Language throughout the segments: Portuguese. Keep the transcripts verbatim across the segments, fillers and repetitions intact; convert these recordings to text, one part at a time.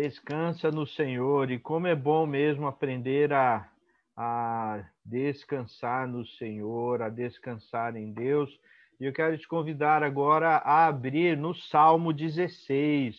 Descansa no Senhor. E como é bom mesmo aprender a, a descansar no Senhor, a descansar em Deus. E eu quero te convidar agora a abrir no Salmo dezesseis.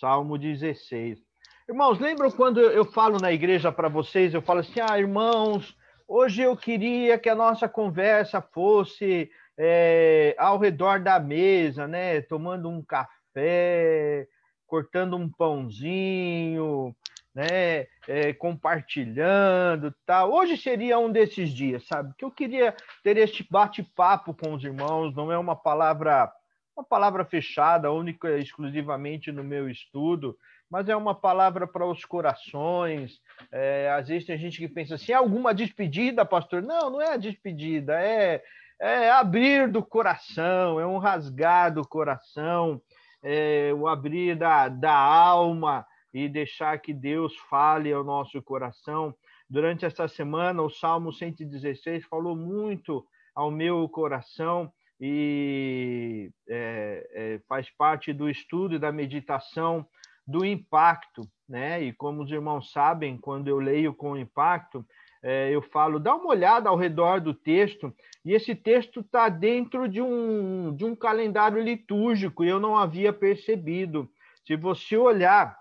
Salmo dezesseis. Irmãos, lembram quando eu falo na igreja para vocês, eu falo assim, ah, irmãos, hoje eu queria que a nossa conversa fosse é, ao redor da mesa, né? Tomando um café, cortando um pãozinho, né? É, compartilhando e tal. Hoje seria um desses dias, sabe? Que eu queria ter este bate-papo com os irmãos, não é uma palavra, uma palavra fechada, única e exclusivamente no meu estudo, mas é uma palavra para os corações. É, às vezes tem gente que pensa assim, é alguma despedida, pastor? Não, não é a despedida, é, é abrir do coração, é um rasgar do coração, é, o abrir da, da alma e deixar que Deus fale ao nosso coração. Durante esta semana, o Salmo cento e dezesseis falou muito ao meu coração e é, é, faz parte do estudo e da meditação do impacto, né? E como os irmãos sabem, quando eu leio com impacto, é, eu falo, dá uma olhada ao redor do texto, e esse texto está dentro de um, de um calendário litúrgico, e eu não havia percebido. Se você olhar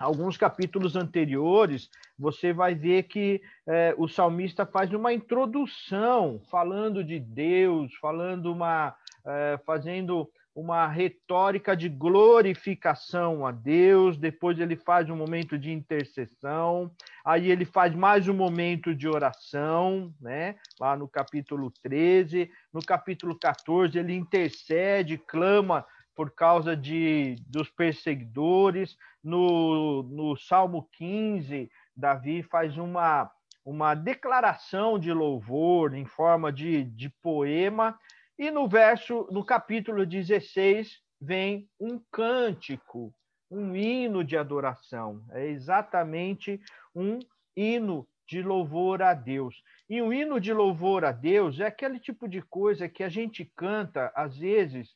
alguns capítulos anteriores, você vai ver que é, o salmista faz uma introdução, falando de Deus, falando uma, é, fazendo uma retórica de glorificação a Deus, depois ele faz um momento de intercessão, aí ele faz mais um momento de oração, né? Lá no capítulo treze, no capítulo quatorze ele intercede, clama por causa de, dos perseguidores, no, no Salmo quinze, Davi faz uma, uma declaração de louvor em forma de, de poema, e no verso, no capítulo dezesseis, vem um cântico, um hino de adoração. É exatamente um hino de louvor a Deus. E um hino de louvor a Deus é aquele tipo de coisa que a gente canta, às vezes,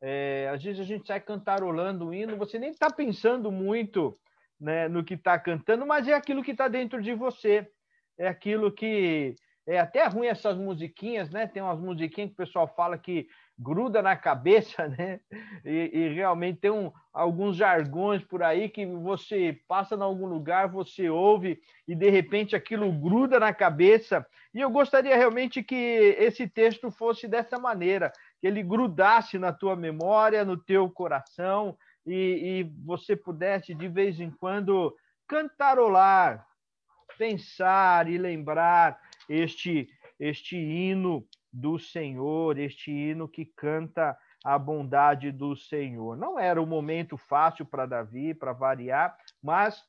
é, às vezes a gente sai cantarolando o hino, você nem está pensando muito, né, no que está cantando, mas é aquilo que está dentro de você. É aquilo que... É até ruim essas musiquinhas, né? Tem umas musiquinhas que o pessoal fala que gruda na cabeça, né? E, e realmente tem um, alguns jargões por aí que você passa em algum lugar, você ouve e, de repente, aquilo gruda na cabeça. E eu gostaria realmente que esse texto fosse dessa maneira, que ele grudasse na tua memória, no teu coração e, e você pudesse, de vez em quando, cantarolar, pensar e lembrar Este, este hino do Senhor, este hino que canta a bondade do Senhor. Não era um momento fácil para Davi, para variar, mas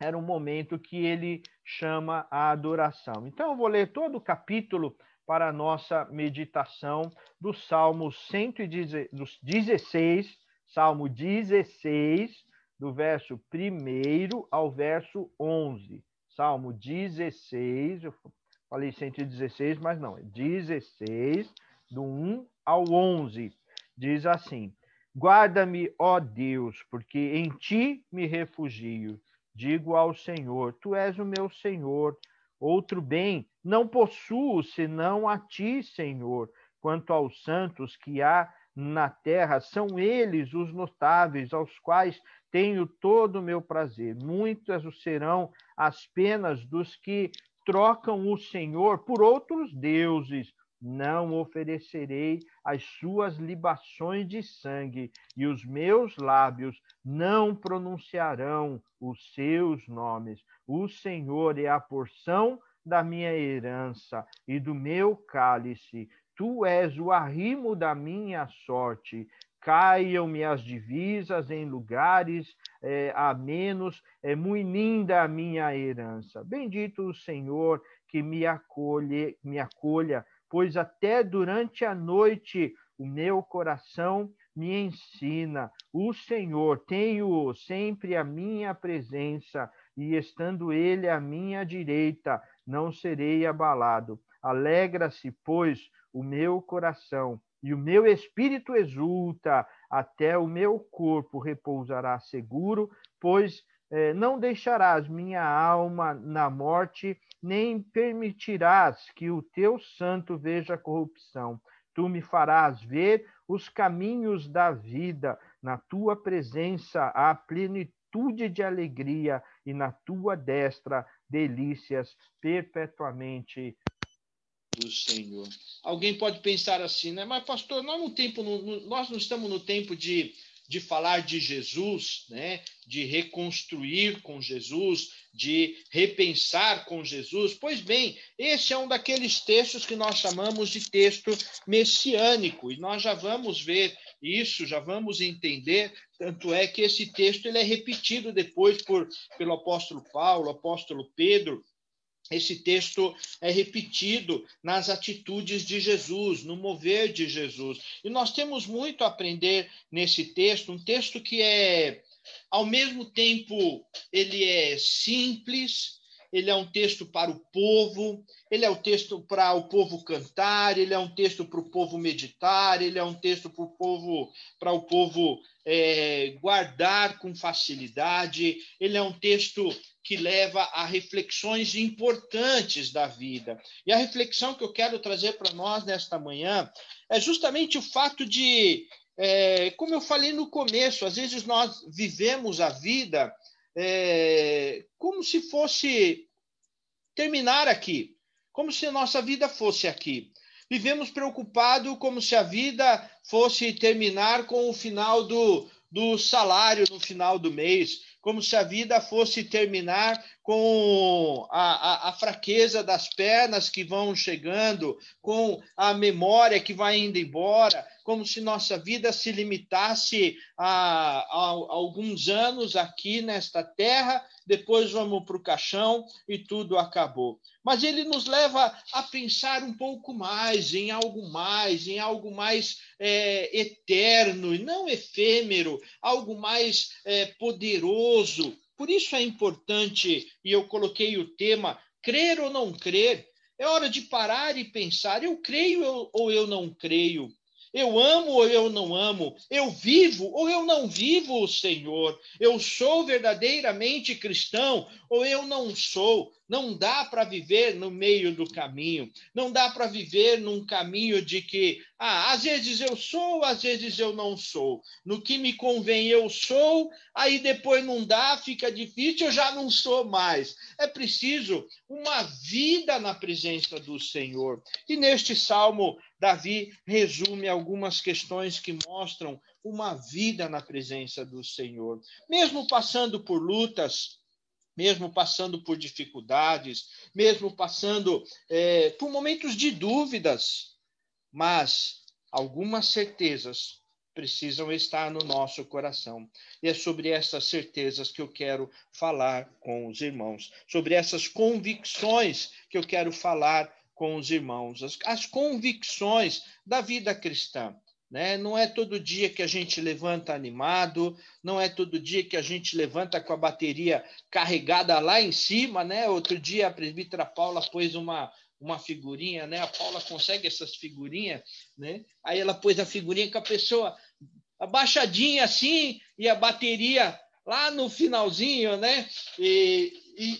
era um momento que ele chama a adoração. Então, eu vou ler todo o capítulo para a nossa meditação do Salmo cento e dezesseis, Salmo dezesseis, do verso primeiro ao verso onze. Salmo dezesseis, eu falei cento e dezesseis, mas não, é dezesseis, do um ao onze. Diz assim: guarda-me, ó Deus, porque em ti me refugio. Digo ao Senhor, tu és o meu Senhor. Outro bem não possuo, senão a ti, Senhor. Quanto aos santos que há na terra, são eles os notáveis, aos quais tenho todo o meu prazer. Muitas serão as penas dos que trocam o Senhor por outros deuses. Não oferecerei as suas libações de sangue, e os meus lábios não pronunciarão os seus nomes. O Senhor é a porção da minha herança e do meu cálice. Tu és o arrimo da minha sorte. Caiam-me as divisas em lugares é, amenos, é muito linda a minha herança. Bendito o Senhor que me acolhe, me acolha, pois até durante a noite o meu coração me ensina. O Senhor, tenho sempre a minha presença, e estando Ele à minha direita, não serei abalado. Alegra-se, pois, o meu coração, E o meu espírito exulta, até o meu corpo repousará seguro, pois eh, não deixarás minha alma na morte, nem permitirás que o teu santo veja a corrupção. Tu me farás ver os caminhos da vida, na tua presença há plenitude de alegria, e na tua destra delícias perpetuamente do Senhor. Alguém pode pensar assim, né? Mas, pastor, nós não, tempo, não, nós não estamos no tempo de, de falar de Jesus, né? De reconstruir com Jesus, de repensar com Jesus. Pois bem, esse é um daqueles textos que nós chamamos de texto messiânico, e nós já vamos ver isso, já vamos entender. Tanto é que esse texto ele é repetido depois por, pelo apóstolo Paulo, apóstolo Pedro. Esse texto é repetido nas atitudes de Jesus, no mover de Jesus. E nós temos muito a aprender nesse texto, um texto que é, ao mesmo tempo, ele é simples, ele é um texto para o povo, ele é um texto para o povo cantar, ele é um texto para o povo meditar, ele é um texto para o povo, para o povo é, guardar com facilidade, ele é um texto que leva a reflexões importantes da vida. E a reflexão que eu quero trazer para nós nesta manhã é justamente o fato de, é, como eu falei no começo, às vezes nós vivemos a vida é, como se fosse terminar aqui, como se a nossa vida fosse aqui. Vivemos preocupados como se a vida fosse terminar com o final do, do salário, no final do mês, como se a vida fosse terminar com a, a, a fraqueza das pernas que vão chegando, com a memória que vai indo embora, como se nossa vida se limitasse a, a, a alguns anos aqui nesta terra, depois vamos para o caixão e tudo acabou. Mas ele nos leva a pensar um pouco mais, em algo mais, em algo mais é, eterno, e não efêmero, algo mais é, poderoso. Por isso é importante, e eu coloquei o tema, crer ou não crer. É hora de parar e pensar, eu creio ou eu não creio? Eu amo ou eu não amo? Eu vivo ou eu não vivo o Senhor? Eu sou verdadeiramente cristão ou eu não sou? Não dá para viver no meio do caminho. Não dá para viver num caminho de que, ah, às vezes eu sou, às vezes eu não sou. No que me convém eu sou, aí depois não dá, fica difícil, eu já não sou mais. É preciso uma vida na presença do Senhor. E neste salmo, Davi resume algumas questões que mostram uma vida na presença do Senhor. Mesmo passando por lutas, mesmo passando por dificuldades, mesmo passando é, por momentos de dúvidas, mas algumas certezas precisam estar no nosso coração. E é sobre essas certezas que eu quero falar com os irmãos, sobre essas convicções que eu quero falar com os irmãos, as, as convicções da vida cristã. Né? Não é todo dia que a gente levanta animado, não é todo dia que a gente levanta com a bateria carregada lá em cima, né? Outro dia a presbítera Paula pôs uma, uma figurinha, né? A Paula consegue essas figurinhas, né? Aí ela pôs a figurinha com a pessoa abaixadinha assim, e a bateria lá no finalzinho, né? E,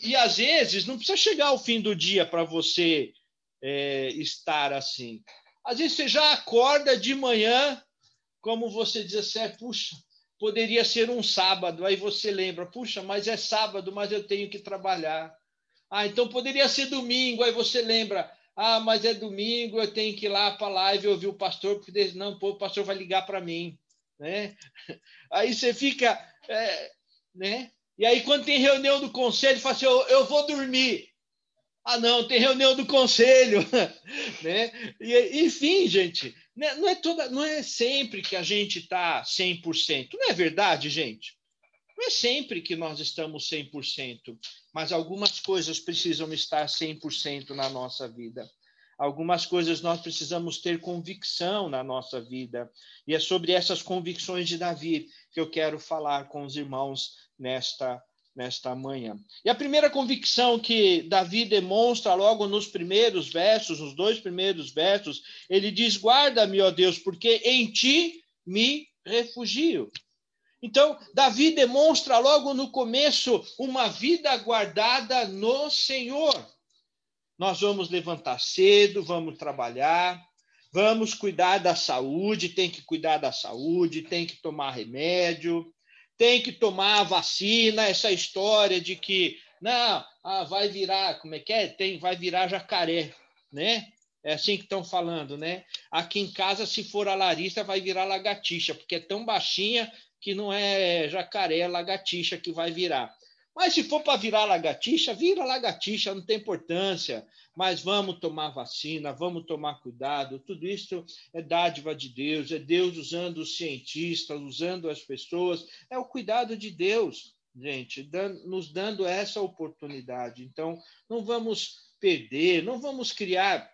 e, e às vezes não precisa chegar ao fim do dia para você é, estar assim. Às vezes você já acorda de manhã, como você diz assim, é, puxa, poderia ser um sábado. Aí você lembra, puxa, mas é sábado, mas eu tenho que trabalhar. Ah, então poderia ser domingo. Aí você lembra, ah, mas é domingo, eu tenho que ir lá para a live ouvir o pastor, porque não, pô, o pastor vai ligar para mim. Né? Aí você fica... É, né? E aí quando tem reunião do conselho, fala assim, eu, eu vou dormir. Ah, não, tem reunião do conselho, né? E, enfim, gente, não é, toda, não é sempre que a gente está cem por cento. Não é verdade, gente? Não é sempre que nós estamos cem por cento, mas algumas coisas precisam estar cem por cento na nossa vida. Algumas coisas nós precisamos ter convicção na nossa vida. E é sobre essas convicções de Davi que eu quero falar com os irmãos nesta nesta manhã. E a primeira convicção que Davi demonstra logo nos primeiros versos, nos dois primeiros versos, ele diz: guarda-me, ó Deus, porque em ti me refugio. Então, Davi demonstra logo no começo uma vida guardada no Senhor. Nós vamos levantar cedo, vamos trabalhar, vamos cuidar da saúde, tem que cuidar da saúde, tem que tomar remédio, tem que tomar a vacina. Essa história de que, não, ah, vai virar, como é que é? Tem, vai virar jacaré, né? É assim que estão falando, né? Aqui em casa, se for a Larissa, vai virar lagartixa, porque é tão baixinha que não é jacaré, é lagartixa que vai virar. Mas se for para virar lagartixa, vira lagartixa, não tem importância. Mas vamos tomar vacina, vamos tomar cuidado. Tudo isso é dádiva de Deus, é Deus usando os cientistas, usando as pessoas. É o cuidado de Deus, gente, dando, nos dando essa oportunidade. Então, não vamos perder, não vamos criar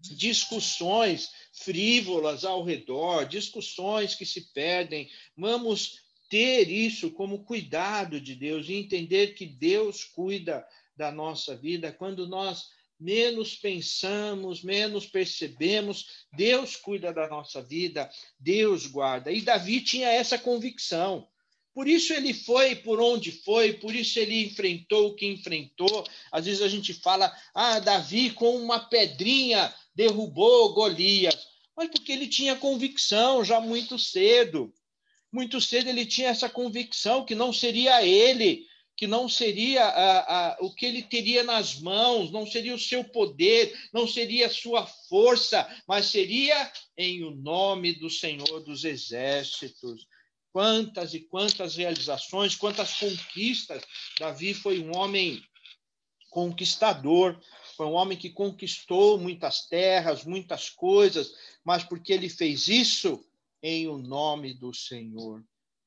discussões frívolas ao redor, discussões que se perdem. Vamos ter isso como cuidado de Deus e entender que Deus cuida da nossa vida. Quando nós menos pensamos, menos percebemos, Deus cuida da nossa vida, Deus guarda. E Davi tinha essa convicção. Por isso ele foi por onde foi, por isso ele enfrentou o que enfrentou. Às vezes a gente fala, ah, Davi com uma pedrinha derrubou Golias. Mas porque ele tinha convicção já muito cedo. Muito cedo ele tinha essa convicção que não seria ele, que não seria a, a, o que ele teria nas mãos, não seria o seu poder, não seria a sua força, mas seria em o nome do Senhor dos Exércitos. Quantas e quantas realizações, quantas conquistas. Davi foi um homem conquistador, foi um homem que conquistou muitas terras, muitas coisas, mas porque ele fez isso em o nome do Senhor.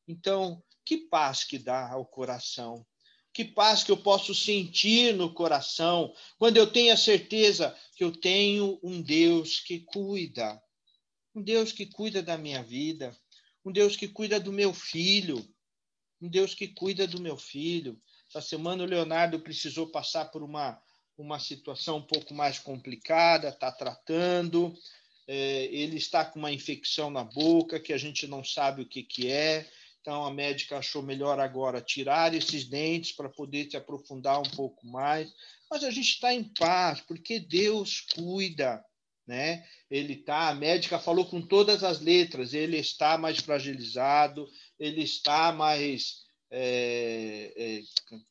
Então, que paz que dá ao coração, que paz que eu posso sentir no coração, quando eu tenho a certeza que eu tenho um Deus que cuida, um Deus que cuida da minha vida, um Deus que cuida do meu filho, um Deus que cuida do meu filho. Essa semana o Leonardo precisou passar por uma, uma situação um pouco mais complicada, está tratando. Ele está com uma infecção na boca que a gente não sabe o que, que é, então a médica achou melhor agora tirar esses dentes para poder se aprofundar um pouco mais, mas a gente está em paz, porque Deus cuida, né? Ele tá, a médica falou com todas as letras, ele está mais fragilizado, ele está mais, é, é,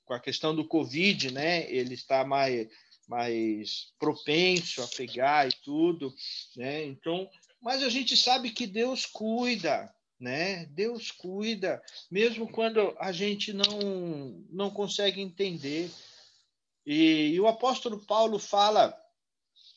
com a questão do Covid, né? Ele está mais... mais propenso a pegar e tudo, né? Então, mas a gente sabe que Deus cuida, né? Deus cuida, mesmo quando a gente não, não consegue entender. E, e o apóstolo Paulo fala,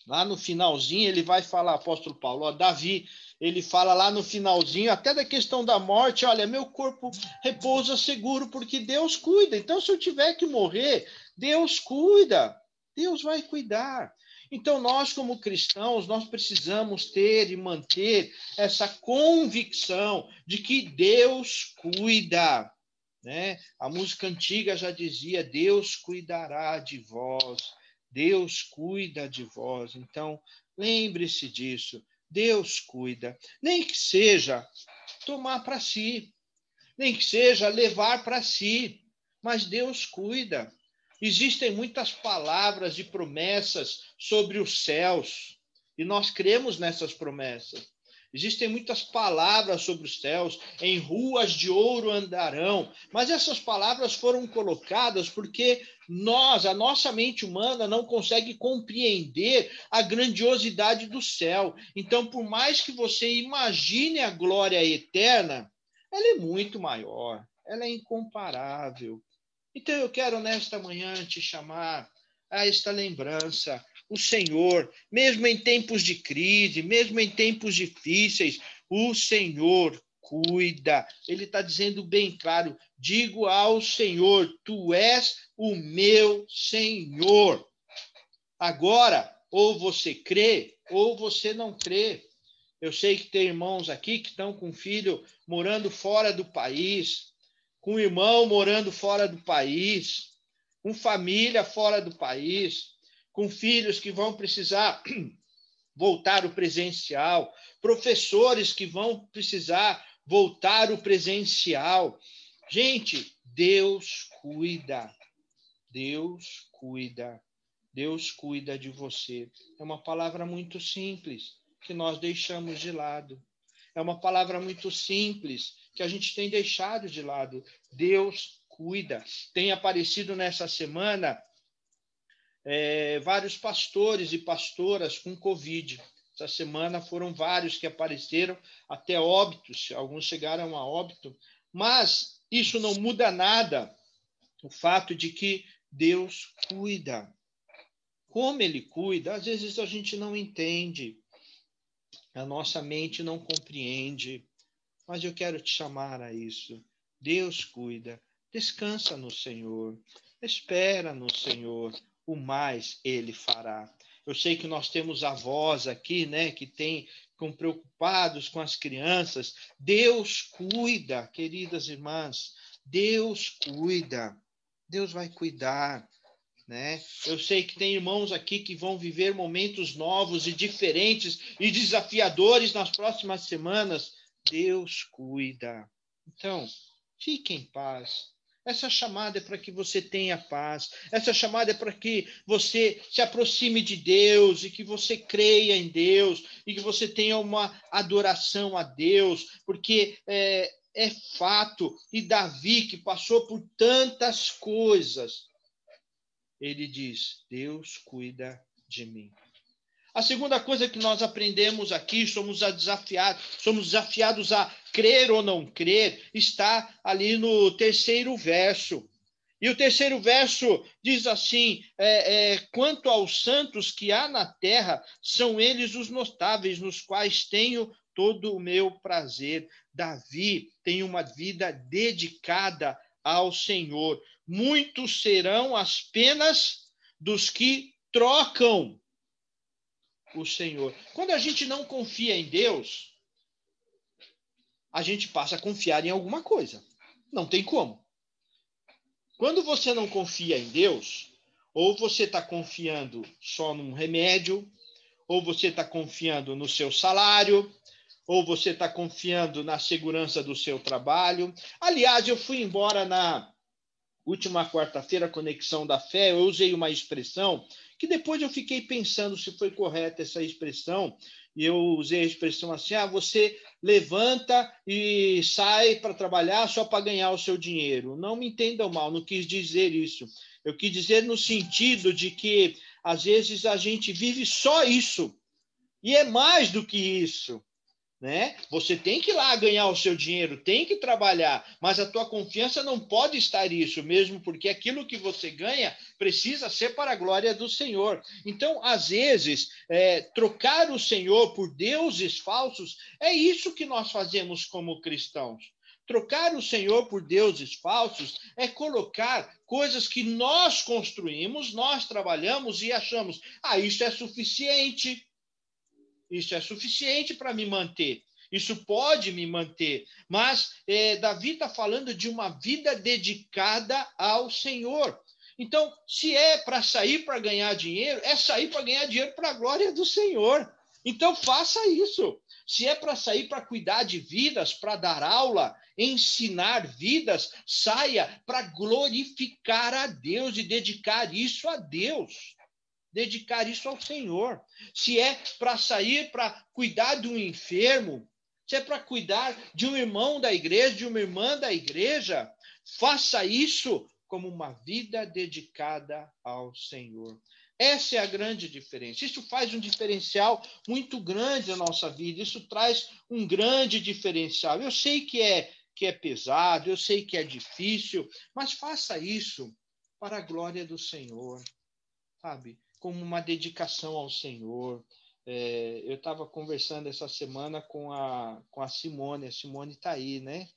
lá no finalzinho, ele vai falar, apóstolo Paulo, ó, Davi, ele fala lá no finalzinho, até da questão da morte, olha, meu corpo repousa seguro, porque Deus cuida. Então, se eu tiver que morrer, Deus cuida. Deus vai cuidar. Então, nós, como cristãos, nós precisamos ter e manter essa convicção de que Deus cuida, né? A música antiga já dizia, Deus cuidará de vós, Deus cuida de vós. Então, lembre-se disso, Deus cuida. Nem que seja tomar para si, nem que seja levar para si, mas Deus cuida. Existem muitas palavras e promessas sobre os céus, e nós cremos nessas promessas. Existem muitas palavras sobre os céus, em ruas de ouro andarão, mas essas palavras foram colocadas porque nós, a nossa mente humana, não consegue compreender a grandiosidade do céu. Então, por mais que você imagine a glória eterna, ela é muito maior, ela é incomparável. Então, eu quero, nesta manhã, te chamar a esta lembrança. O Senhor, mesmo em tempos de crise, mesmo em tempos difíceis, o Senhor cuida. Ele está dizendo bem claro, digo ao Senhor, tu és o meu Senhor. Agora, ou você crê, ou você não crê. Eu sei que tem irmãos aqui que estão com um filho morando fora do país, com um irmão morando fora do país, com família fora do país, com filhos que vão precisar voltar o presencial, professores que vão precisar voltar o presencial. Gente, Deus cuida. Deus cuida. Deus cuida de você. É uma palavra muito simples que nós deixamos de lado. É uma palavra muito simples que a gente tem deixado de lado. Deus cuida. Tem aparecido nessa semana é, vários pastores e pastoras com Covid. Essa semana foram vários que apareceram, até óbitos. Alguns chegaram a óbito. Mas isso não muda nada. O fato de que Deus cuida. Como ele cuida, às vezes a gente não entende. A nossa mente não compreende. Mas eu quero te chamar a isso. Deus cuida. Descansa no Senhor. Espera no Senhor. O mais ele fará. Eu sei que nós temos avós aqui, né, que tem, ficam preocupados com as crianças. Deus cuida, queridas irmãs. Deus cuida. Deus vai cuidar. Né? Eu sei que tem irmãos aqui que vão viver momentos novos e diferentes e desafiadores nas próximas semanas. Deus cuida. Então, fique em paz. Essa chamada é para que você tenha paz. Essa chamada é para que você se aproxime de Deus e que você creia em Deus e que você tenha uma adoração a Deus, porque é, é fato. E Davi, que passou por tantas coisas, ele diz, Deus cuida de mim. A segunda coisa que nós aprendemos aqui, somos a desafiados, somos desafiados a crer ou não crer, está ali no terceiro verso. E o terceiro verso diz assim, é, é, quanto aos santos que há na terra, são eles os notáveis, nos quais tenho todo o meu prazer. Davi tem uma vida dedicada ao Senhor. Muitos serão as penas dos que trocam o Senhor. Quando a gente não confia em Deus, a gente passa a confiar em alguma coisa. Não tem como. Quando você não confia em Deus, ou você está confiando só num remédio, ou você está confiando no seu salário, ou você está confiando na segurança do seu trabalho. Aliás, eu fui embora na última quarta-feira, Conexão da Fé, eu usei uma expressão que depois eu fiquei pensando se foi correta essa expressão, e eu usei a expressão assim, ah, você levanta e sai para trabalhar só para ganhar o seu dinheiro. Não me entendam mal, não quis dizer isso. Eu quis dizer no sentido de que, às vezes, a gente vive só isso, e é mais do que isso. Né? Você tem que ir lá ganhar o seu dinheiro, tem que trabalhar, mas a tua confiança não pode estar nisso mesmo, porque aquilo que você ganha precisa ser para a glória do Senhor. Então, às vezes, é, trocar o Senhor por deuses falsos, é isso que nós fazemos como cristãos. Trocar o Senhor por deuses falsos é colocar coisas que nós construímos, nós trabalhamos e achamos, ah, isso é suficiente. Isso é suficiente para me manter. Isso pode me manter. Mas é, Davi está falando de uma vida dedicada ao Senhor. Então, se é para sair para ganhar dinheiro, é sair para ganhar dinheiro para a glória do Senhor. Então, faça isso. Se é para sair para cuidar de vidas, para dar aula, ensinar vidas, saia para glorificar a Deus e dedicar isso a Deus. Dedicar isso ao Senhor. Se é para sair para cuidar de um enfermo, se é para cuidar de um irmão da igreja, de uma irmã da igreja, faça isso como uma vida dedicada ao Senhor. Essa é a grande diferença. Isso faz um diferencial muito grande na nossa vida. Isso traz um grande diferencial. Eu sei que é, que é pesado, eu sei que é difícil, mas faça isso para a glória do Senhor, sabe? Como uma dedicação ao Senhor. É, eu estava conversando essa semana com a, com a Simone, a Simone está aí, né?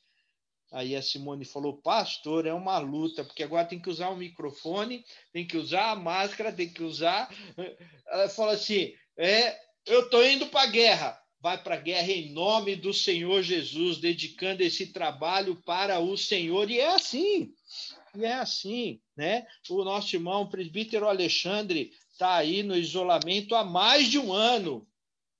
Aí a Simone falou, pastor, é uma luta, porque agora tem que usar o microfone, tem que usar a máscara, tem que usar... Ela falou assim, é, eu estou indo para a guerra, vai para a guerra em nome do Senhor Jesus, dedicando esse trabalho para o Senhor. E é assim, e é assim, né? O nosso irmão, o presbítero Alexandre, está aí no isolamento há mais de um ano.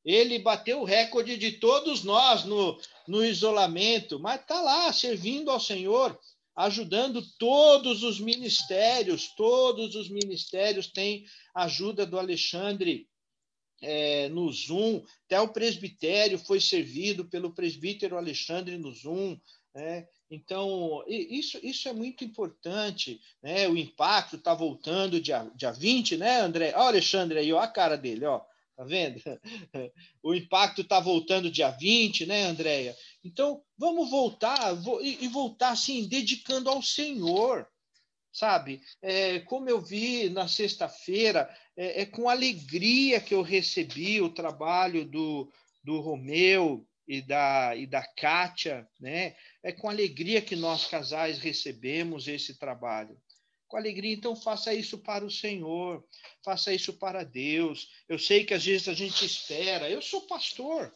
Ele bateu o recorde de todos nós no, no isolamento, mas está lá servindo ao Senhor, ajudando todos os ministérios, todos os ministérios têm ajuda do Alexandre. É, no Zoom, até o presbitério foi servido pelo presbítero Alexandre no Zoom, né? Então, isso, isso é muito importante, né? O impacto está voltando dia, dia vinte, né, André? Olha o Alexandre aí, ó, a cara dele, ó, tá vendo? O impacto está voltando dia vinte, né, Andréia? Então, vamos voltar, e voltar assim, dedicando ao Senhor, sabe? É, como eu vi na sexta-feira, é, é com alegria que eu recebi o trabalho do, do Romeu e da, e da Kátia, né? É com alegria que nós, casais, recebemos esse trabalho. Com alegria, então, faça isso para o Senhor, faça isso para Deus. Eu sei que às vezes a gente espera, eu sou pastor,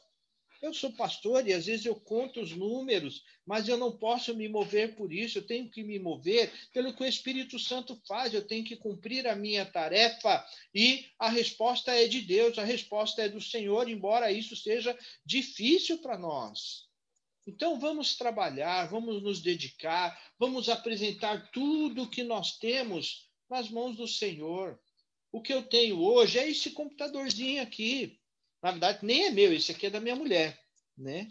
eu sou pastor e às vezes eu conto os números, mas eu não posso me mover por isso, eu tenho que me mover pelo que o Espírito Santo faz, eu tenho que cumprir a minha tarefa e a resposta é de Deus, a resposta é do Senhor, embora isso seja difícil para nós. Então, vamos trabalhar, vamos nos dedicar, vamos apresentar tudo o que nós temos nas mãos do Senhor. O que eu tenho hoje é esse computadorzinho aqui. Na verdade, nem é meu, esse aqui é da minha mulher, né?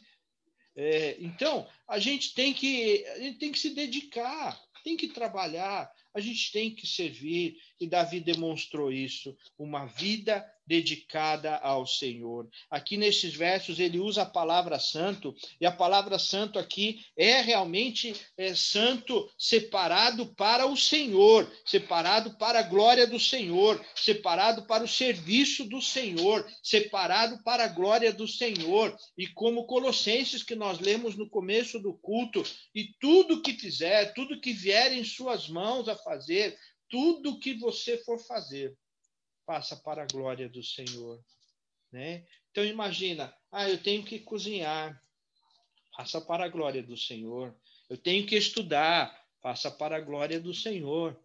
É, então, a gente tem que, a gente tem que se dedicar, tem que trabalhar, a gente tem que servir. E Davi demonstrou isso, uma vida dedicada ao Senhor. Aqui nesses versos ele usa a palavra santo, e a palavra santo aqui é realmente é, santo, separado para o Senhor, separado para a glória do Senhor, separado para o serviço do Senhor, separado para a glória do Senhor. E como Colossenses, que nós lemos no começo do culto, e tudo que fizer, tudo que vier em suas mãos a fazer, tudo que você for fazer, faça para a glória do Senhor, né? Então, imagina, ah, eu tenho que cozinhar, faça para a glória do Senhor. Eu tenho que estudar, faça para a glória do Senhor.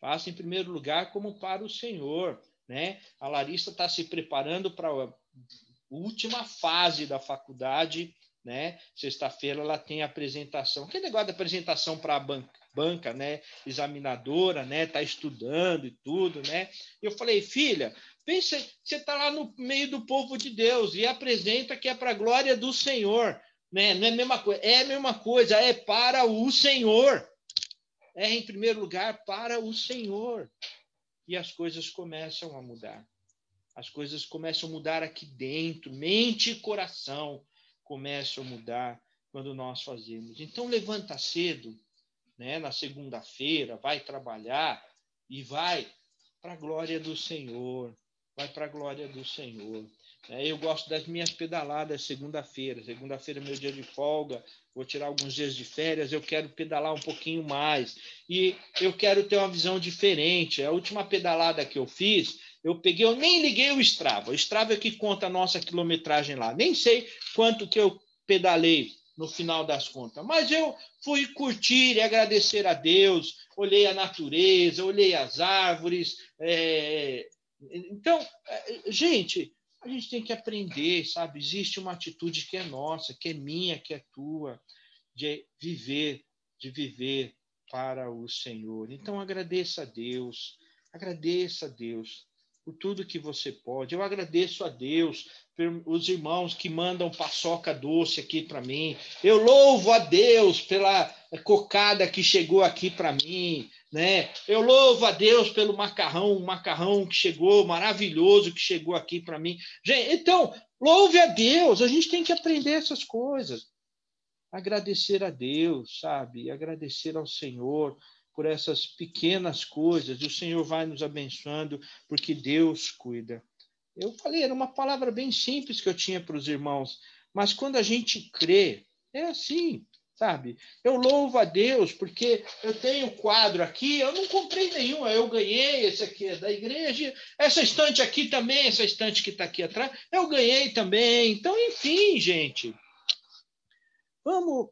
Faça, em primeiro lugar, como para o Senhor, né? A Larissa está se preparando para a última fase da faculdade, né? Sexta-feira ela tem a apresentação. Que negócio da apresentação para a banca? banca, né, examinadora, né, tá estudando e tudo, né? Eu falei, filha, pensa, você tá lá no meio do povo de Deus e apresenta que é para a glória do Senhor, né? Não é a mesma coisa, é a mesma coisa, é para o Senhor. É em primeiro lugar para o Senhor. E as coisas começam a mudar. As coisas começam a mudar aqui dentro, mente e coração começam a mudar quando nós fazemos. Então levanta cedo, né, na segunda-feira, vai trabalhar e vai para a glória do Senhor, vai para a glória do Senhor. É, eu gosto das minhas pedaladas segunda-feira, segunda-feira é meu dia de folga, vou tirar alguns dias de férias, eu quero pedalar um pouquinho mais e eu quero ter uma visão diferente. A última pedalada que eu fiz, eu peguei, eu nem liguei o Strava, o Strava é que conta a nossa quilometragem lá, nem sei quanto que eu pedalei no final das contas, mas eu fui curtir e agradecer a Deus, olhei a natureza, olhei as árvores, é... então, gente, a gente tem que aprender, sabe, existe uma atitude que é nossa, que é minha, que é tua, de viver, de viver para o Senhor. Então, agradeça a Deus, agradeça a Deus por tudo que você pode. Eu agradeço a Deus, os irmãos que mandam paçoca doce aqui para mim. Eu louvo a Deus pela cocada que chegou aqui para mim, né? Eu louvo a Deus pelo macarrão, o macarrão que chegou, maravilhoso, que chegou aqui para mim. Gente, então, louve a Deus, a gente tem que aprender essas coisas. Agradecer a Deus, sabe? Agradecer ao Senhor por essas pequenas coisas, e o Senhor vai nos abençoando, porque Deus cuida. Eu falei, era uma palavra bem simples que eu tinha para os irmãos, mas quando a gente crê, é assim, sabe? Eu louvo a Deus porque eu tenho quadro aqui, eu não comprei nenhum, eu ganhei, esse aqui é da igreja, essa estante aqui também, essa estante que está aqui atrás, eu ganhei também. Então, enfim, gente, vamos,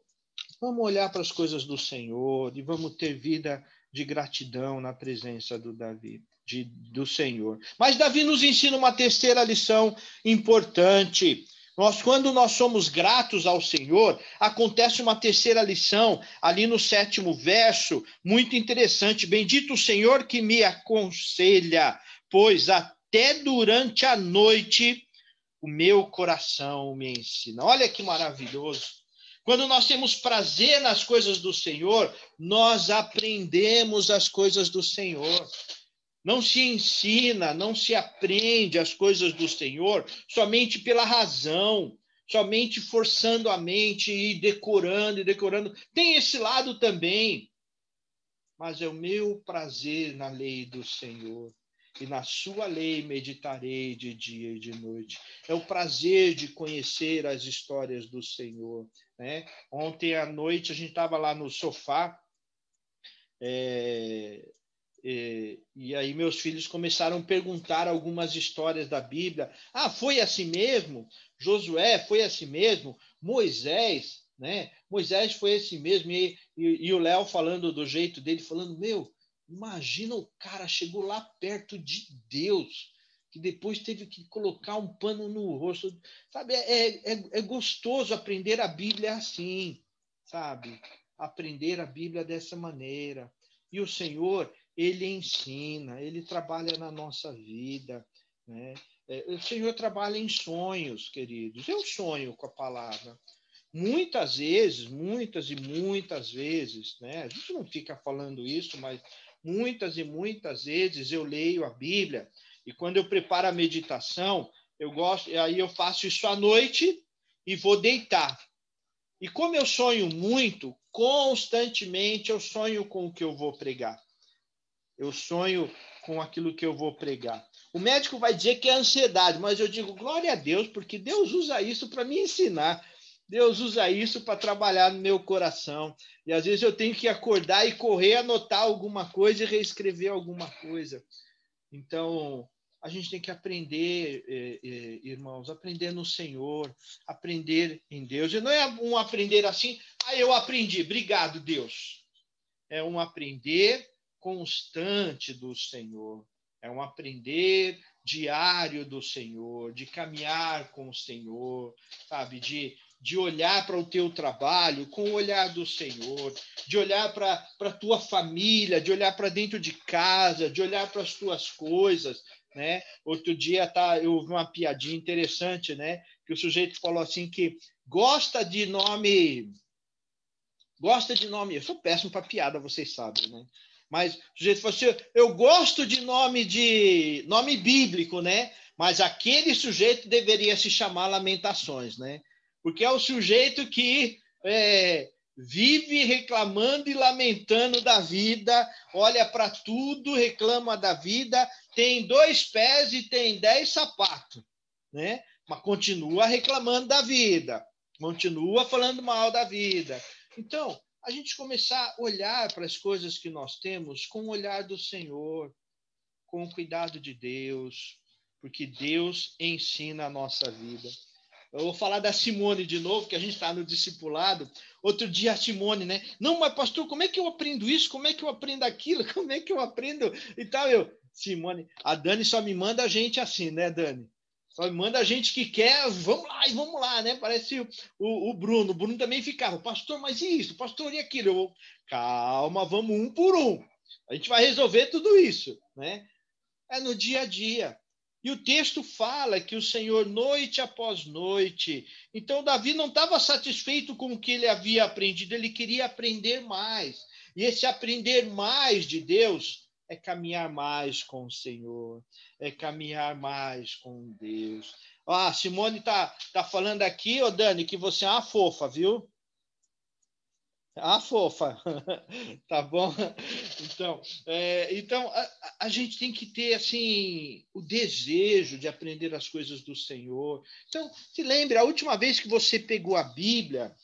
vamos olhar para as coisas do Senhor e vamos ter vida de gratidão na presença do Davi, de, do Senhor. Mas Davi nos ensina uma terceira lição importante. Nós, quando nós somos gratos ao Senhor, acontece uma terceira lição, ali no sétimo verso, muito interessante. Bendito o Senhor que me aconselha, pois até durante a noite o meu coração me ensina. Olha que maravilhoso. Quando nós temos prazer nas coisas do Senhor, nós aprendemos as coisas do Senhor. Não se ensina, não se aprende as coisas do Senhor somente pela razão, somente forçando a mente e decorando e decorando. Tem esse lado também, mas é o meu prazer na lei do Senhor. E na sua lei meditarei de dia e de noite. É o prazer de conhecer as histórias do Senhor, né? Ontem à noite a gente estava lá no sofá, é, é, e aí meus filhos começaram a perguntar algumas histórias da Bíblia. Ah, foi assim mesmo? Josué, foi assim mesmo? Moisés, né? Moisés foi assim mesmo. E, e, e o Léo falando do jeito dele, falando, meu... Imagina o cara chegou lá perto de Deus, que depois teve que colocar um pano no rosto. Sabe, é, é, é gostoso aprender a Bíblia assim, sabe? Aprender a Bíblia dessa maneira. E o Senhor, ele ensina, ele trabalha na nossa vida, né? O Senhor trabalha em sonhos, queridos. Eu sonho com a palavra. Muitas vezes, muitas e muitas vezes, né? A gente não fica falando isso, mas... Muitas e muitas vezes eu leio a Bíblia e quando eu preparo a meditação, eu gosto, aí eu faço isso à noite e vou deitar. E como eu sonho muito, constantemente eu sonho com o que eu vou pregar. Eu sonho com aquilo que eu vou pregar. O médico vai dizer que é ansiedade, mas eu digo glória a Deus, porque Deus usa isso para me ensinar. Deus usa isso para trabalhar no meu coração. E às vezes eu tenho que acordar e correr, anotar alguma coisa e reescrever alguma coisa. Então, a gente tem que aprender, eh, eh, irmãos, aprender no Senhor, aprender em Deus. E não é um aprender assim, ah, eu aprendi, obrigado, Deus. É um aprender constante do Senhor. É um aprender diário do Senhor, de caminhar com o Senhor, sabe, de... de olhar para o teu trabalho com o olhar do Senhor, de olhar para a tua família, de olhar para dentro de casa, de olhar para as tuas coisas, né? Outro dia tá, eu ouvi uma piadinha interessante, né? Que o sujeito falou assim que gosta de nome... Gosta de nome... Eu sou péssimo para piada, vocês sabem, né? Mas o sujeito falou assim, eu gosto de nome de... Nome bíblico, né? Mas aquele sujeito deveria se chamar Lamentações, né? Porque é o sujeito que é, vive reclamando e lamentando da vida, olha para tudo, reclama da vida, tem dois pés e tem dez sapatos, né? Mas continua reclamando da vida, continua falando mal da vida. Então, a gente começar a olhar para as coisas que nós temos com o olhar do Senhor, com o cuidado de Deus, porque Deus ensina a nossa vida. Eu vou falar da Simone de novo, que a gente está no discipulado. Outro dia a Simone, né? Não, mas pastor, como é que eu aprendo isso? Como é que eu aprendo aquilo? Como é que eu aprendo? E tal, eu... Simone, a Dani só me manda a gente assim, né, Dani? Só me manda a gente que quer, vamos lá e vamos lá, né? Parece o, o, o Bruno. O Bruno também ficava, pastor, mas e isso? Pastor, e aquilo? Eu vou, calma, vamos um por um. A gente vai resolver tudo isso, né? É no dia a dia. E o texto fala que o Senhor, noite após noite... Então, Davi não estava satisfeito com o que ele havia aprendido. Ele queria aprender mais. E esse aprender mais de Deus é caminhar mais com o Senhor. É caminhar mais com Deus. Ah, a Simone está tá falando aqui, ô Dani, que você é uma fofa, viu? Ah, fofa. Tá bom? Então, é, então a, a gente tem que ter, assim, o desejo de aprender as coisas do Senhor. Então, se lembre, a última vez que você pegou a Bíblia,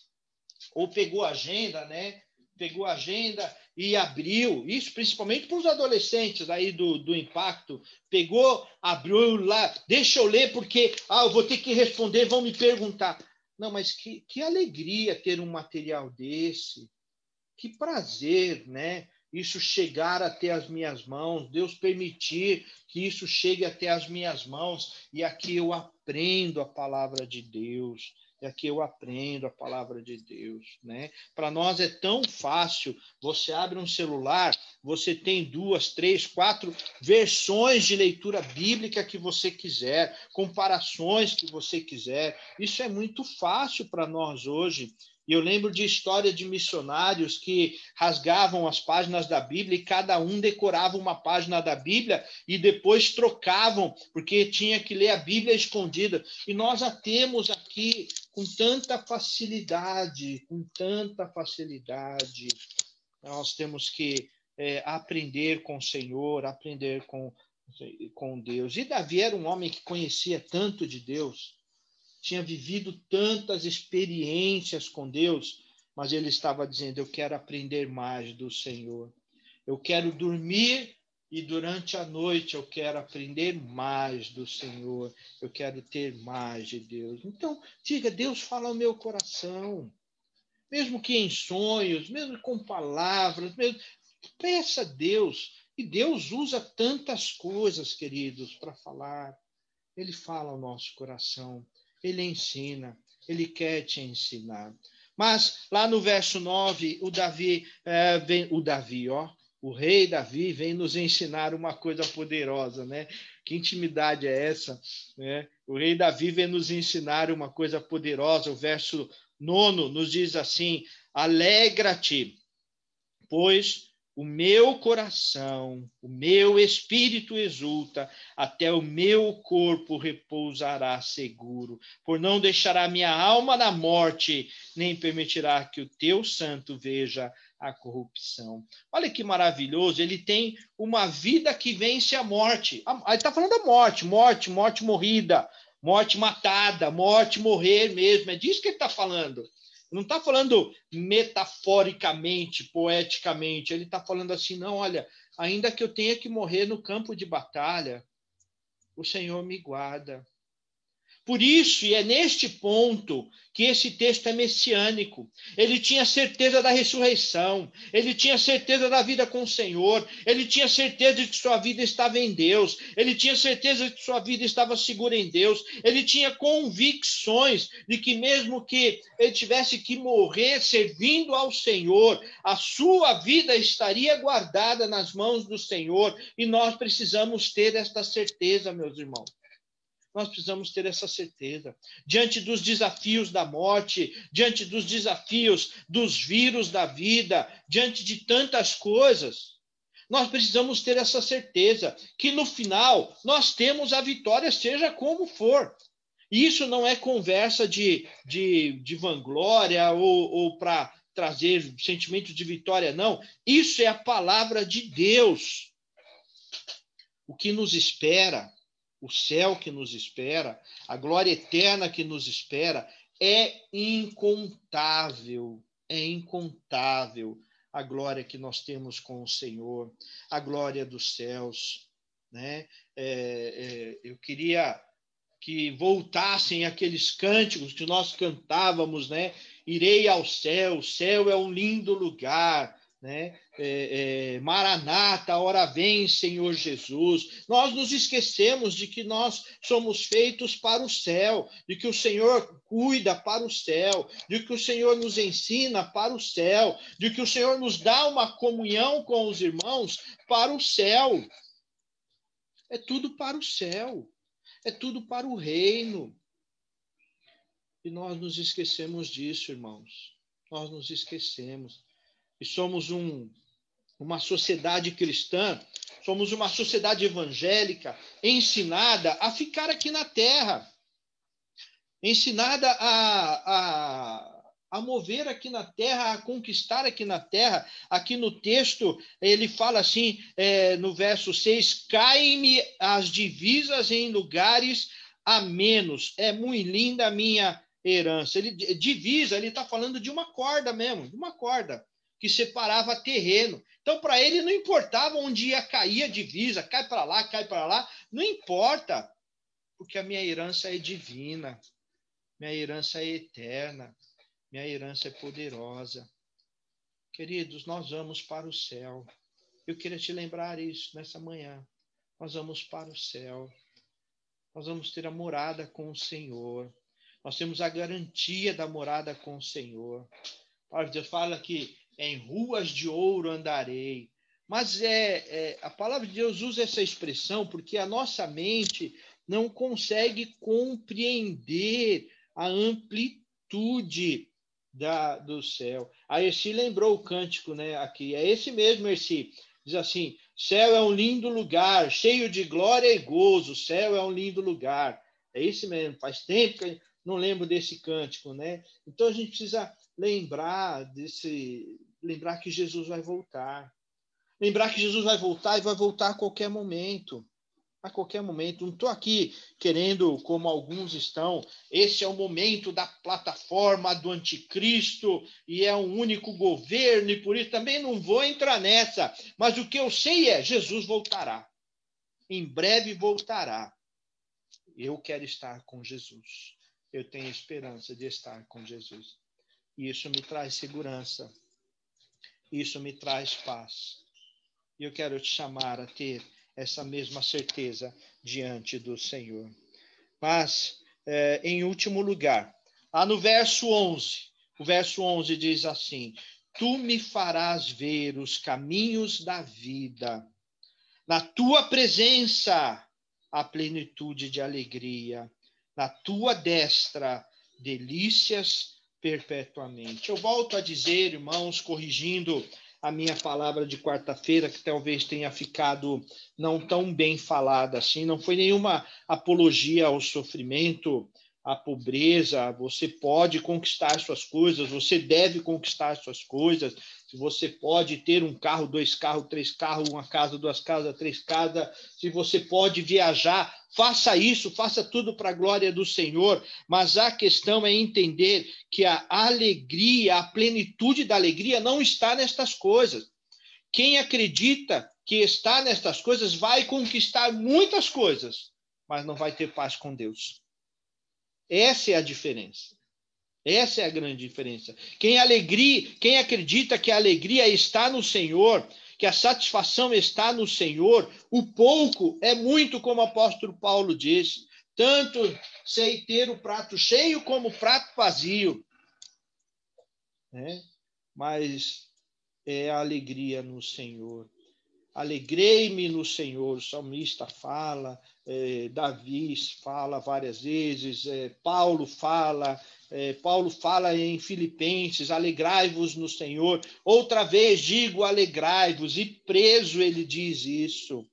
ou pegou a agenda, né? Pegou a agenda e abriu, isso principalmente para os adolescentes aí do, do impacto, pegou, abriu lá, deixa eu ler porque ah, eu vou ter que responder, vão me perguntar. Não, mas que, que alegria ter um material desse, que prazer, né? Isso chegar até as minhas mãos, Deus permitir que isso chegue até as minhas mãos, e aqui eu aprendo a palavra de Deus, e aqui eu aprendo a palavra de Deus, né? Para nós é tão fácil, você abre um celular, você tem duas, três, quatro versões de leitura bíblica que você quiser, comparações que você quiser, isso é muito fácil para nós hoje. E eu lembro de história de missionários que rasgavam as páginas da Bíblia e cada um decorava uma página da Bíblia e depois trocavam, porque tinha que ler a Bíblia escondida. E nós a temos aqui com tanta facilidade, com tanta facilidade. Nós temos que é, aprender com o Senhor, aprender com, com Deus. E Davi era um homem que conhecia tanto de Deus, tinha vivido tantas experiências com Deus, mas ele estava dizendo, eu quero aprender mais do Senhor. Eu quero dormir e durante a noite eu quero aprender mais do Senhor. Eu quero ter mais de Deus. Então, diga, Deus fala ao meu coração. Mesmo que em sonhos, mesmo com palavras, mesmo... peça a Deus. E Deus usa tantas coisas, queridos, para falar. Ele fala ao nosso coração. Ele ensina, ele quer te ensinar. Mas lá no verso nove, o Davi, é, vem, o Davi, ó, o rei Davi vem nos ensinar uma coisa poderosa, né? Que intimidade é essa, né? O rei Davi vem nos ensinar uma coisa poderosa. O verso nono nos diz assim: alegra-te, pois o meu coração, o meu espírito exulta, até o meu corpo repousará seguro, por não deixará minha alma na morte, nem permitirá que o teu santo veja a corrupção. Olha que maravilhoso, ele tem uma vida que vence a morte. Ele está falando da morte, morte, morte morrida, morte matada, morte morrer mesmo, é disso que ele está falando. Não está falando metaforicamente, poeticamente. Ele está falando assim, não, olha, ainda que eu tenha que morrer no campo de batalha, o Senhor me guarda. Por isso, e é neste ponto que esse texto é messiânico. Ele tinha certeza da ressurreição, ele tinha certeza da vida com o Senhor, ele tinha certeza de que sua vida estava em Deus, ele tinha certeza de que sua vida estava segura em Deus, ele tinha convicções de que mesmo que ele tivesse que morrer servindo ao Senhor, a sua vida estaria guardada nas mãos do Senhor, e nós precisamos ter esta certeza, meus irmãos. Nós precisamos ter essa certeza. Diante dos desafios da morte, diante dos desafios dos vírus da vida, diante de tantas coisas, nós precisamos ter essa certeza que no final nós temos a vitória, seja como for. Isso não é conversa de, de, de vanglória ou, ou para trazer sentimento de vitória, não. Isso é a palavra de Deus. O que nos espera, o céu que nos espera, a glória eterna que nos espera, é incontável, é incontável a glória que nós temos com o Senhor, a glória dos céus, né? É, é, eu queria que voltassem aqueles cânticos que nós cantávamos, né? Irei ao céu, o céu é um lindo lugar, né? É, é, Maranata, ora vem, Senhor Jesus. Nós nos esquecemos de que nós somos feitos para o céu, de que o Senhor cuida para o céu, de que o Senhor nos ensina para o céu, de que o Senhor nos dá uma comunhão com os irmãos para o céu. É tudo para o céu, é tudo para o reino. E nós nos esquecemos disso, irmãos. Nós nos esquecemos. E somos um, uma sociedade cristã, somos uma sociedade evangélica ensinada a ficar aqui na terra, ensinada a, a, a mover aqui na terra, a conquistar aqui na terra. Aqui no texto, ele fala assim, é, no verso seis, caem-me as divisas em lugares amenos, é muito linda a minha herança. Ele divisa, ele está falando de uma corda mesmo, de uma corda que separava terreno. Então, para ele, não importava onde ia cair a divisa, cai para lá, cai para lá, não importa, porque a minha herança é divina, minha herança é eterna, minha herança é poderosa. Queridos, nós vamos para o céu. Eu queria te lembrar isso nessa manhã. Nós vamos para o céu. Nós vamos ter a morada com o Senhor. Nós temos a garantia da morada com o Senhor. A palavra de Deus fala que em ruas de ouro andarei. Mas é, é, a palavra de Deus usa essa expressão porque a nossa mente não consegue compreender a amplitude da, do céu. A Erci lembrou o cântico, né, aqui. É esse mesmo, Erci. Diz assim: céu é um lindo lugar, cheio de glória e gozo. Céu é um lindo lugar. É isso mesmo. Faz tempo que eu não lembro desse cântico, né? Então a gente precisa lembrar desse, lembrar que Jesus vai voltar. Lembrar que Jesus vai voltar e vai voltar a qualquer momento. A qualquer momento. Não estou aqui querendo, como alguns estão, esse é o momento da plataforma do anticristo e é um único governo e por isso também não vou entrar nessa. Mas o que eu sei é, Jesus voltará. Em breve voltará. Eu quero estar com Jesus. Eu tenho esperança de estar com Jesus. E isso me traz segurança. Isso me traz paz. E eu quero te chamar a ter essa mesma certeza diante do Senhor. Mas, eh, em último lugar, lá no verso onze, o verso onze diz assim: tu me farás ver os caminhos da vida, na tua presença a plenitude de alegria, na tua destra delícias perpetuamente. Eu volto a dizer, irmãos, corrigindo a minha palavra de quarta-feira, que talvez tenha ficado não tão bem falada assim, não foi nenhuma apologia ao sofrimento, à pobreza. Você pode conquistar suas coisas, você deve conquistar suas coisas, se você pode ter um carro, dois carros, três carros, uma casa, duas casas, três casas, se você pode viajar, faça isso, faça tudo para a glória do Senhor, mas a questão é entender que a alegria, a plenitude da alegria não está nestas coisas. Quem acredita que está nestas coisas vai conquistar muitas coisas, mas não vai ter paz com Deus. Essa é a diferença. Essa é a grande diferença. Quem alegria, quem acredita que a alegria está no Senhor, que a satisfação está no Senhor, o pouco é muito, como o apóstolo Paulo disse, tanto sei ter o prato cheio como o prato vazio. É, mas é a alegria no Senhor. Alegrei-me no Senhor, o salmista fala, é, Davi fala várias vezes, é, Paulo fala, é, Paulo fala em Filipenses, alegrai-vos no Senhor. Outra vez digo, alegrai-vos, e preso ele diz isso.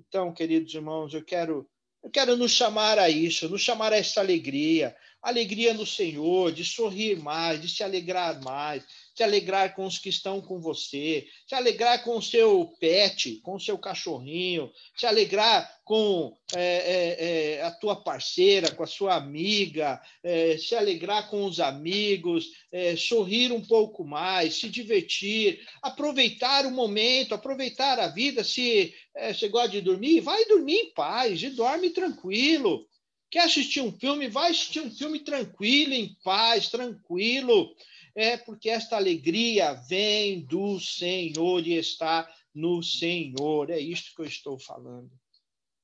Então, queridos irmãos, eu quero, eu quero nos chamar a isso, nos chamar a essa alegria, alegria no Senhor, de sorrir mais, de se alegrar mais, se alegrar com os que estão com você, se alegrar com o seu pet, com o seu cachorrinho, se alegrar com é, é, é, a tua parceira, com a sua amiga, é, se alegrar com os amigos, é, sorrir um pouco mais, se divertir, aproveitar o momento, aproveitar a vida. Se é, você gosta de dormir, vai dormir em paz, e dorme tranquilo. Quer assistir um filme? Vai assistir um filme tranquilo, em paz, tranquilo. É porque esta alegria vem do Senhor e está no Senhor. É isso que eu estou falando.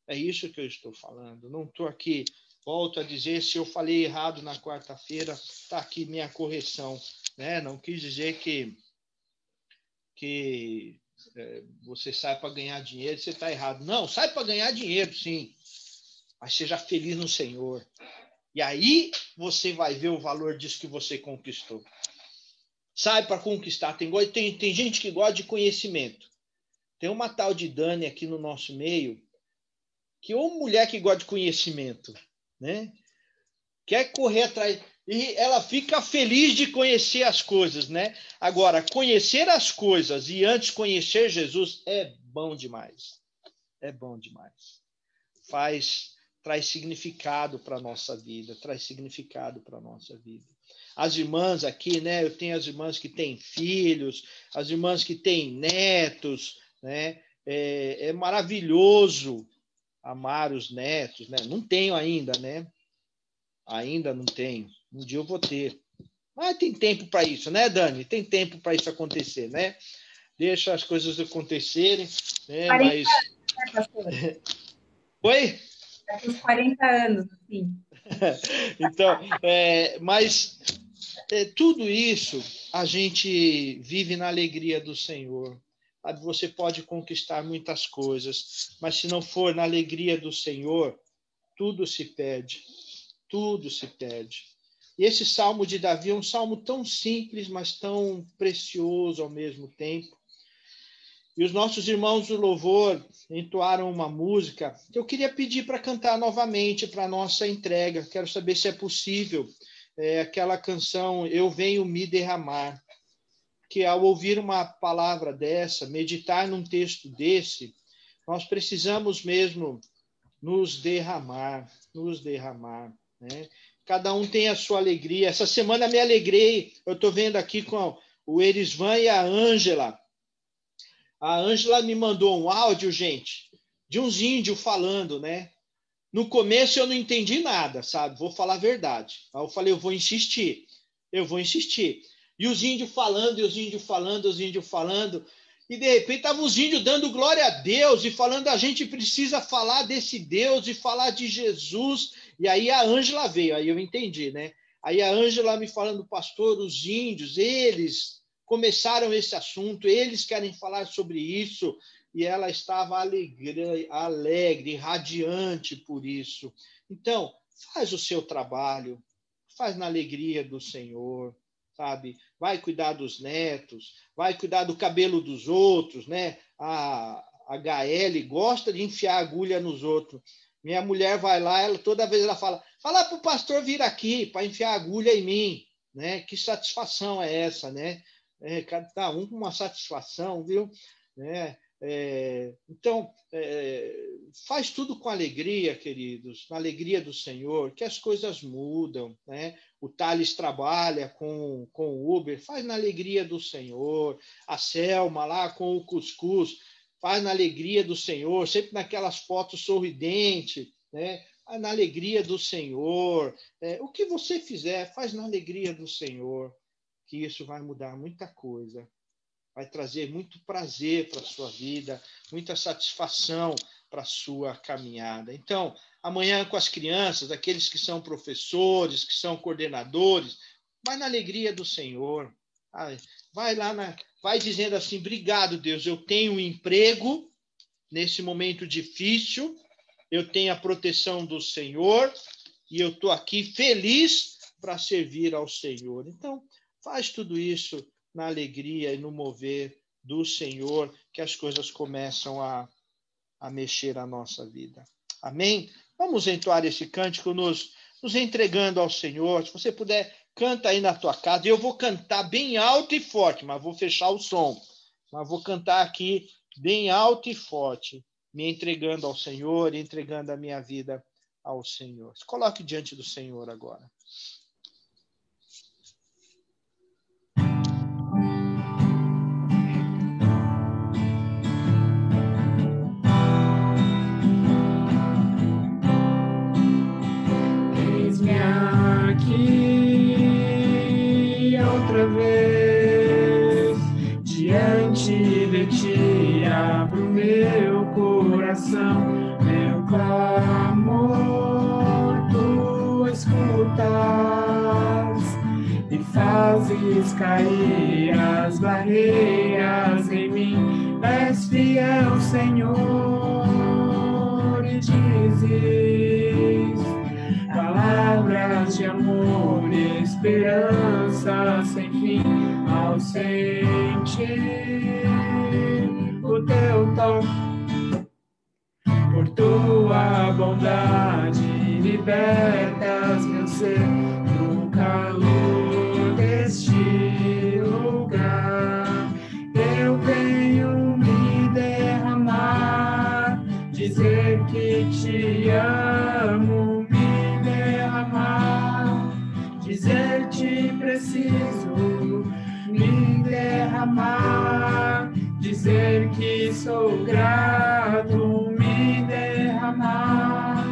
É isso que eu estou falando. Não estou aqui, volto a dizer, se eu falei errado na quarta-feira, está aqui minha correção, né? Não quis dizer que, que é, você sai para ganhar dinheiro e você está errado. Não, sai para ganhar dinheiro, sim. Mas seja feliz no Senhor. E aí você vai ver o valor disso que você conquistou. Sai para conquistar. Tem, tem, tem gente que gosta de conhecimento. Tem uma tal de Dani aqui no nosso meio, que é uma mulher que gosta de conhecimento, né? Quer correr atrás. E ela fica feliz de conhecer as coisas, né? Agora, conhecer as coisas e antes conhecer Jesus é bom demais. É bom demais. Faz traz significado para a nossa vida, traz significado para a nossa vida. As irmãs aqui, né? Eu tenho as irmãs que têm filhos, as irmãs que têm netos, né? É, é maravilhoso amar os netos, né? Não tenho ainda, né? Ainda não tenho. Um dia eu vou ter. Mas tem tempo para isso, né, Dani? Tem tempo para isso acontecer, né? Deixa as coisas acontecerem, né? quarenta mas... anos, né, Oi? Daqui uns quarenta anos, sim. Então, é, mas é, tudo isso a gente vive na alegria do Senhor. Sabe? Você pode conquistar muitas coisas, mas se não for na alegria do Senhor, tudo se perde. Tudo se perde. E esse Salmo de Davi é um salmo tão simples, mas tão precioso ao mesmo tempo. E os nossos irmãos do louvor entoaram uma música que eu queria pedir para cantar novamente para a nossa entrega. Quero saber se é possível. É aquela canção Eu Venho Me Derramar, que ao ouvir uma palavra dessa, meditar num texto desse, nós precisamos mesmo nos derramar, nos derramar, né? Cada um tem a sua alegria. Essa semana me alegrei. Eu estou vendo aqui com o Erisvan e a Ângela. A Ângela me mandou um áudio, gente, de uns índios falando, né? No começo eu não entendi nada, sabe? Vou falar a verdade. Aí eu falei, eu vou insistir, eu vou insistir. E os índios falando, e os índios falando, os índios falando. E, de repente, estavam os índios dando glória a Deus e falando, a gente precisa falar desse Deus e falar de Jesus. E aí a Ângela veio, aí eu entendi, né? Aí a Ângela me falando, pastor, os índios, eles começaram esse assunto, eles querem falar sobre isso. E ela estava alegre, alegre, radiante por isso. Então, faz o seu trabalho, faz na alegria do Senhor, sabe? Vai cuidar dos netos, vai cuidar do cabelo dos outros, né? A, a H L gosta de enfiar agulha nos outros. Minha mulher vai lá, ela, toda vez ela fala, fala para o pastor vir aqui para enfiar agulha em mim, né? Que satisfação é essa, né? É, cada um com uma satisfação, viu? É, é, então, é, faz tudo com alegria, queridos, na alegria do Senhor, que as coisas mudam, né? O Thales trabalha com, com o Uber, faz na alegria do Senhor. A Selma lá com o cuscuz, faz na alegria do Senhor, sempre naquelas fotos sorridentes, né? Na alegria do Senhor. É, o que você fizer, faz na alegria do Senhor, que isso vai mudar muita coisa. Vai trazer muito prazer para a sua vida, muita satisfação para a sua caminhada. Então, amanhã com as crianças, aqueles que são professores, que são coordenadores, vai na alegria do Senhor. Vai lá, na, vai dizendo assim, obrigado, Deus, eu tenho um emprego nesse momento difícil, eu tenho a proteção do Senhor e eu estou aqui feliz para servir ao Senhor. Então, faz tudo isso na alegria e no mover do Senhor, que as coisas começam a a mexer a nossa vida. Amém? Vamos entoar esse cântico nos, nos entregando ao Senhor. Se você puder, canta aí na tua casa. Eu vou cantar bem alto e forte, mas vou fechar o som. Mas vou cantar aqui bem alto e forte, me entregando ao Senhor, entregando a minha vida ao Senhor. Se coloque diante do Senhor agora. Vez, diante de ti abro meu coração, meu clamor tu escutas e fazes cair as barreiras em mim. És fiel, Senhor, e dizes palavras de amor, esperança sem fim. Ao sentir o teu toque, por tua bondade libertas meu ser no calor deste lugar. Eu venho me derramar, dizer que te amo. amar, dizer que sou grato, me derramar,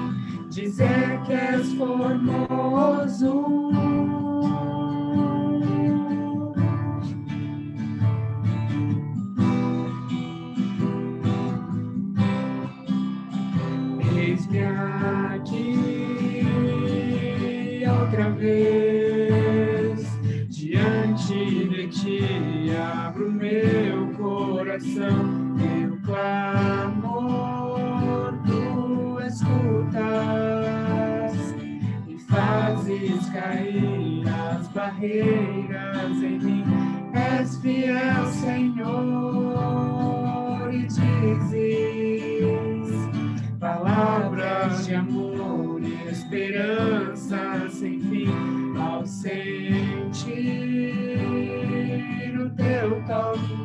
dizer que és formoso. Eis-me aqui outra vez, diante de ti abro meu coração, meu clamor tu escutas e fazes cair as barreiras em mim. És fiel, Senhor, e dizes palavras de amor e esperança sem fim. Ao sentir o teu toque,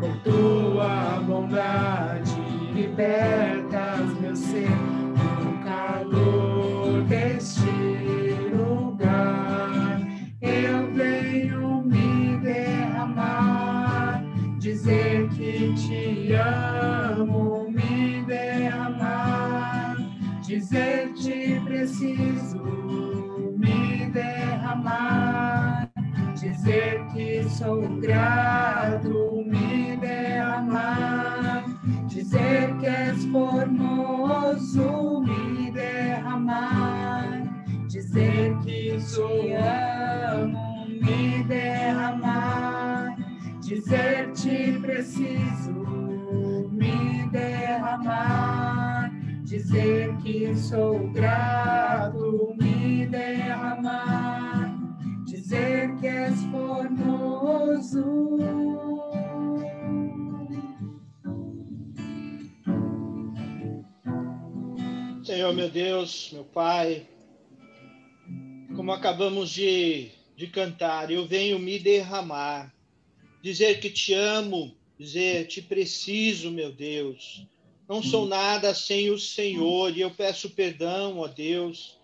por tua bondade libertas meu ser, no calor deste lugar eu venho me derramar, dizer que te amo, dizer te preciso, me derramar, dizer que sou grato, me derramar, dizer que és formoso, me derramar, dizer que te amo, me derramar, dizer te preciso, me derramar, dizer que sou grato, me derramar, dizer que és formoso. Senhor, meu Deus, meu Pai, como acabamos de, de cantar, eu venho me derramar, dizer que te amo, dizer te preciso, meu Deus. Não sou nada sem o Senhor, e eu peço perdão, ó Deus,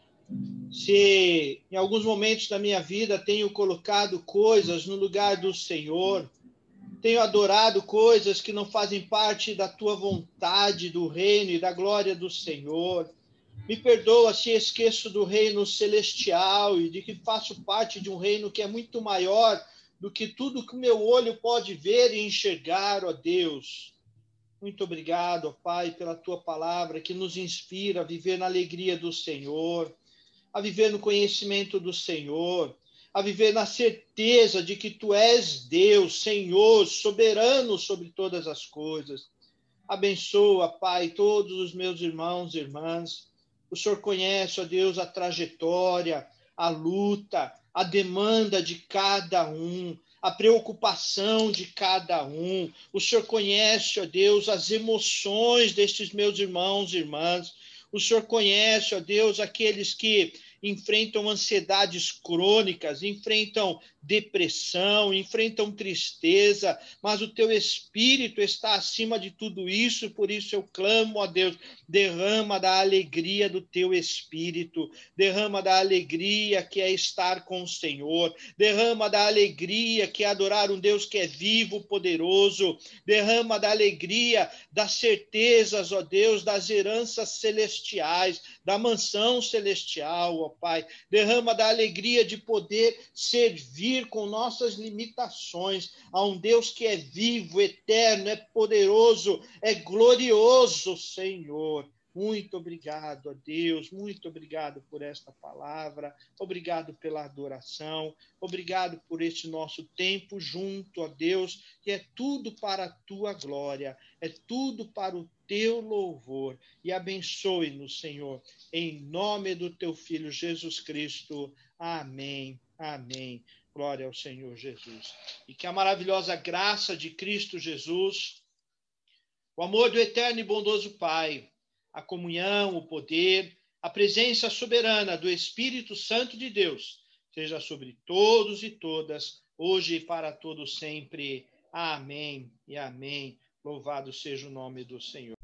se em alguns momentos da minha vida tenho colocado coisas no lugar do Senhor, tenho adorado coisas que não fazem parte da tua vontade, do reino e da glória do Senhor. Me perdoa se esqueço do reino celestial e de que faço parte de um reino que é muito maior do que tudo que meu olho pode ver e enxergar, ó Deus. Muito obrigado, ó Pai, pela Tua palavra que nos inspira a viver na alegria do Senhor, a viver no conhecimento do Senhor, a viver na certeza de que Tu és Deus, Senhor, soberano sobre todas as coisas. Abençoa, Pai, todos os meus irmãos e irmãs. O Senhor conhece, ó Deus, a trajetória, a luta, a demanda de cada um, a preocupação de cada um. O Senhor conhece, ó Deus, as emoções destes meus irmãos e irmãs. O Senhor conhece, ó Deus, aqueles que enfrentam ansiedades crônicas, enfrentam depressão, enfrentam tristeza, mas o teu Espírito está acima de tudo isso, por isso eu clamo a Deus, derrama da alegria do teu Espírito, derrama da alegria que é estar com o Senhor, derrama da alegria que é adorar um Deus que é vivo, poderoso, derrama da alegria das certezas, ó Deus, das heranças celestiais, da mansão celestial, ó Pai, derrama da alegria de poder servir com nossas limitações a um Deus que é vivo, eterno, é poderoso, é glorioso, Senhor. Muito obrigado, ó Deus, muito obrigado por esta palavra, obrigado pela adoração, obrigado por este nosso tempo junto, ó Deus, que é tudo para a tua glória, é tudo para o teu louvor, e abençoe-nos, Senhor, em nome do teu Filho Jesus Cristo. Amém, amém. Glória ao Senhor Jesus. E que a maravilhosa graça de Cristo Jesus, o amor do eterno e bondoso Pai, a comunhão, o poder, a presença soberana do Espírito Santo de Deus, seja sobre todos e todas, hoje e para todos sempre. Amém e amém. Louvado seja o nome do Senhor.